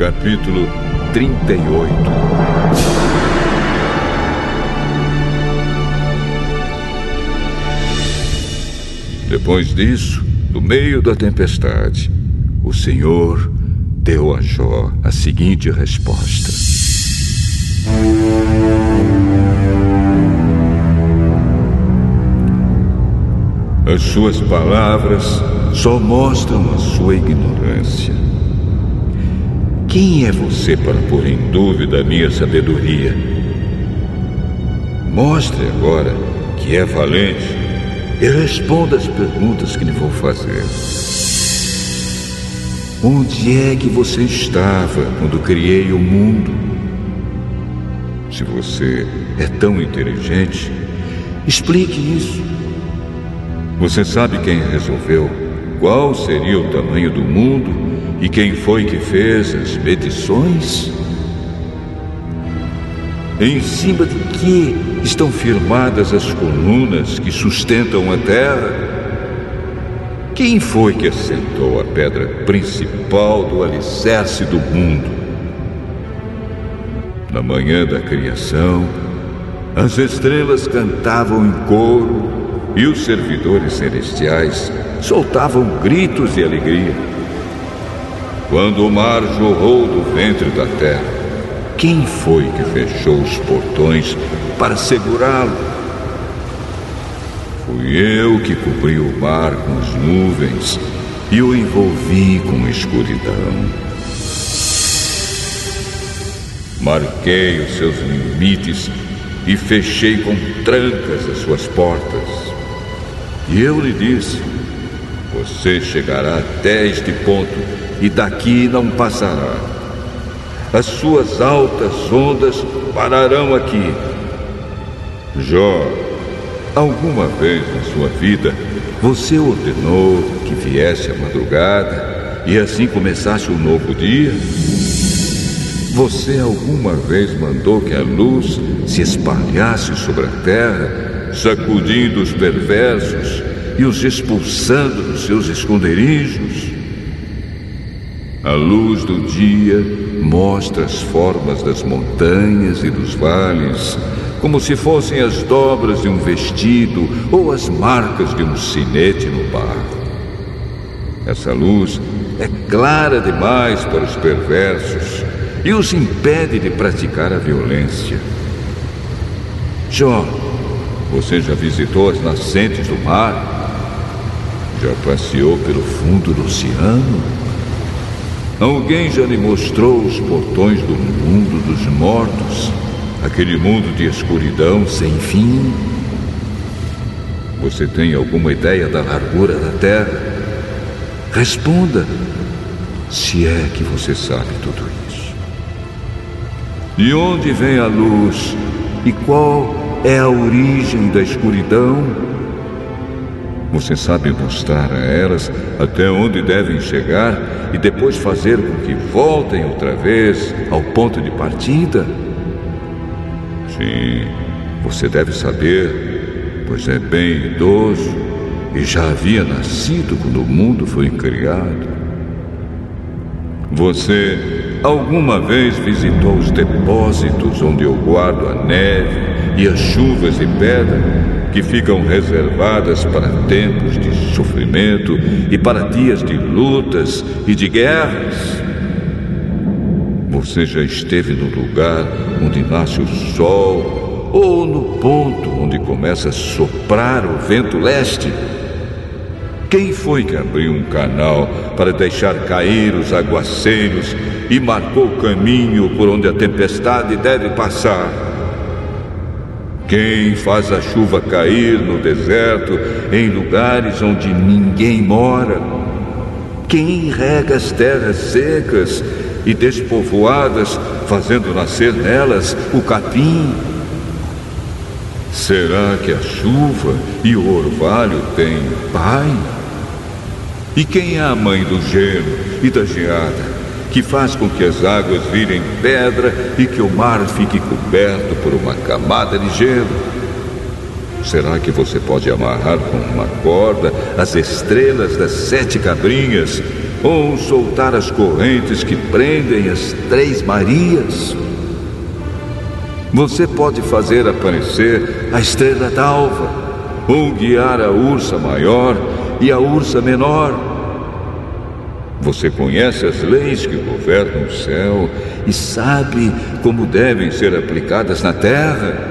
capítulo 38. Depois disso, no meio da tempestade, o Senhor deu a Jó a seguinte resposta: as suas palavras só mostram a sua ignorância. Quem é você para pôr em dúvida a minha sabedoria? Mostre agora que é valente e responda as perguntas que lhe vou fazer. Onde é que você estava quando criei o mundo? Se você é tão inteligente, explique isso. Você sabe quem resolveu qual seria o tamanho do mundo e quem foi que fez as medições? Em cima de que estão firmadas as colunas que sustentam a terra? Quem foi que assentou a pedra principal do alicerce do mundo? Na manhã da criação, as estrelas cantavam em coro e os servidores celestiais soltavam gritos de alegria. Quando o mar jorrou do ventre da terra, quem foi que fechou os portões para segurá-lo? Fui eu que cobri o mar com as nuvens e o envolvi com escuridão. Marquei os seus limites e fechei com trancas as suas portas. E eu lhe disse: você chegará até este ponto e daqui não passará. As suas altas ondas pararão aqui. Jó, alguma vez na sua vida, você ordenou que viesse à madrugada e assim começasse um novo dia? Você alguma vez mandou que a luz se espalhasse sobre a terra, sacudindo os perversos e os expulsando dos seus esconderijos? A luz do dia mostra as formas das montanhas e dos vales, como se fossem as dobras de um vestido ou as marcas de um sinete no barro. Essa luz é clara demais para os perversos e os impede de praticar a violência. Jó, você já visitou as nascentes do mar? Já passeou pelo fundo do oceano? Alguém já lhe mostrou os portões do mundo dos mortos? Aquele mundo de escuridão sem fim? Você tem alguma ideia da largura da terra? Responda, se é que você sabe tudo isso. De onde vem a luz? E qual é a origem da escuridão? Você sabe mostrar a elas até onde devem chegar e depois fazer com que voltem outra vez ao ponto de partida? Sim, você deve saber, pois é bem idoso e já havia nascido quando o mundo foi criado. Você alguma vez visitou os depósitos onde eu guardo a neve e as chuvas de pedra que ficam reservadas para tempos de sofrimento e para dias de lutas e de guerras? Você já esteve no lugar onde nasce o sol ou no ponto onde começa a soprar o vento leste? Quem foi que abriu um canal para deixar cair os aguaceiros e marcou o caminho por onde a tempestade deve passar? Quem faz a chuva cair no deserto em lugares onde ninguém mora? Quem rega as terras secas e despovoadas, fazendo nascer nelas o capim? Será que a chuva e o orvalho têm pai? E quem é a mãe do gelo e da geada, que faz com que as águas virem pedra e que o mar fique coberto por uma camada de gelo? Será que você pode amarrar com uma corda as estrelas das 7 cabrinhas ou soltar as correntes que prendem as três Marias. Você pode fazer aparecer a estrela d'alva, ou guiar a ursa maior e a ursa menor. Você conhece as leis que governam o céu e sabe como devem ser aplicadas na terra.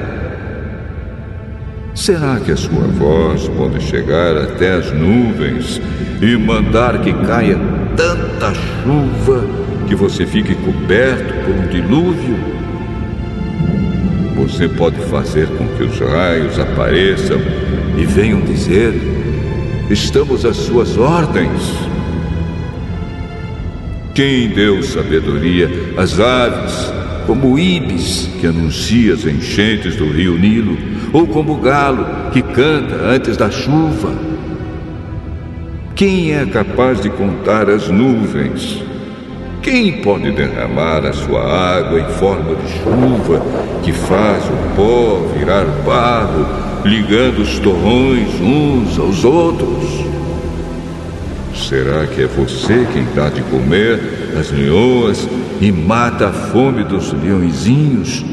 Será que a sua voz pode chegar até as nuvens e mandar que caia tanta chuva que você fique coberto por um dilúvio? Você pode fazer com que os raios apareçam e venham dizer: "Estamos às suas ordens." Quem deu sabedoria às aves, como o íbis, que anuncia as enchentes do rio Nilo, ou como o galo, que canta antes da chuva? Quem é capaz de contar as nuvens? Quem pode derramar a sua água em forma de chuva, que faz o pó virar barro, ligando os torrões uns aos outros? Será que é você quem dá de comer às leoas e mata a fome dos leõezinhos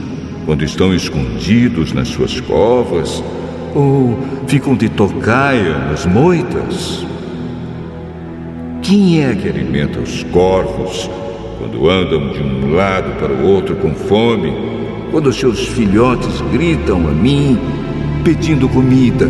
quando estão escondidos nas suas covas ou ficam de tocaia nas moitas? Quem é que alimenta os corvos quando andam de um lado para o outro com fome, quando seus filhotes gritam a mim pedindo comida?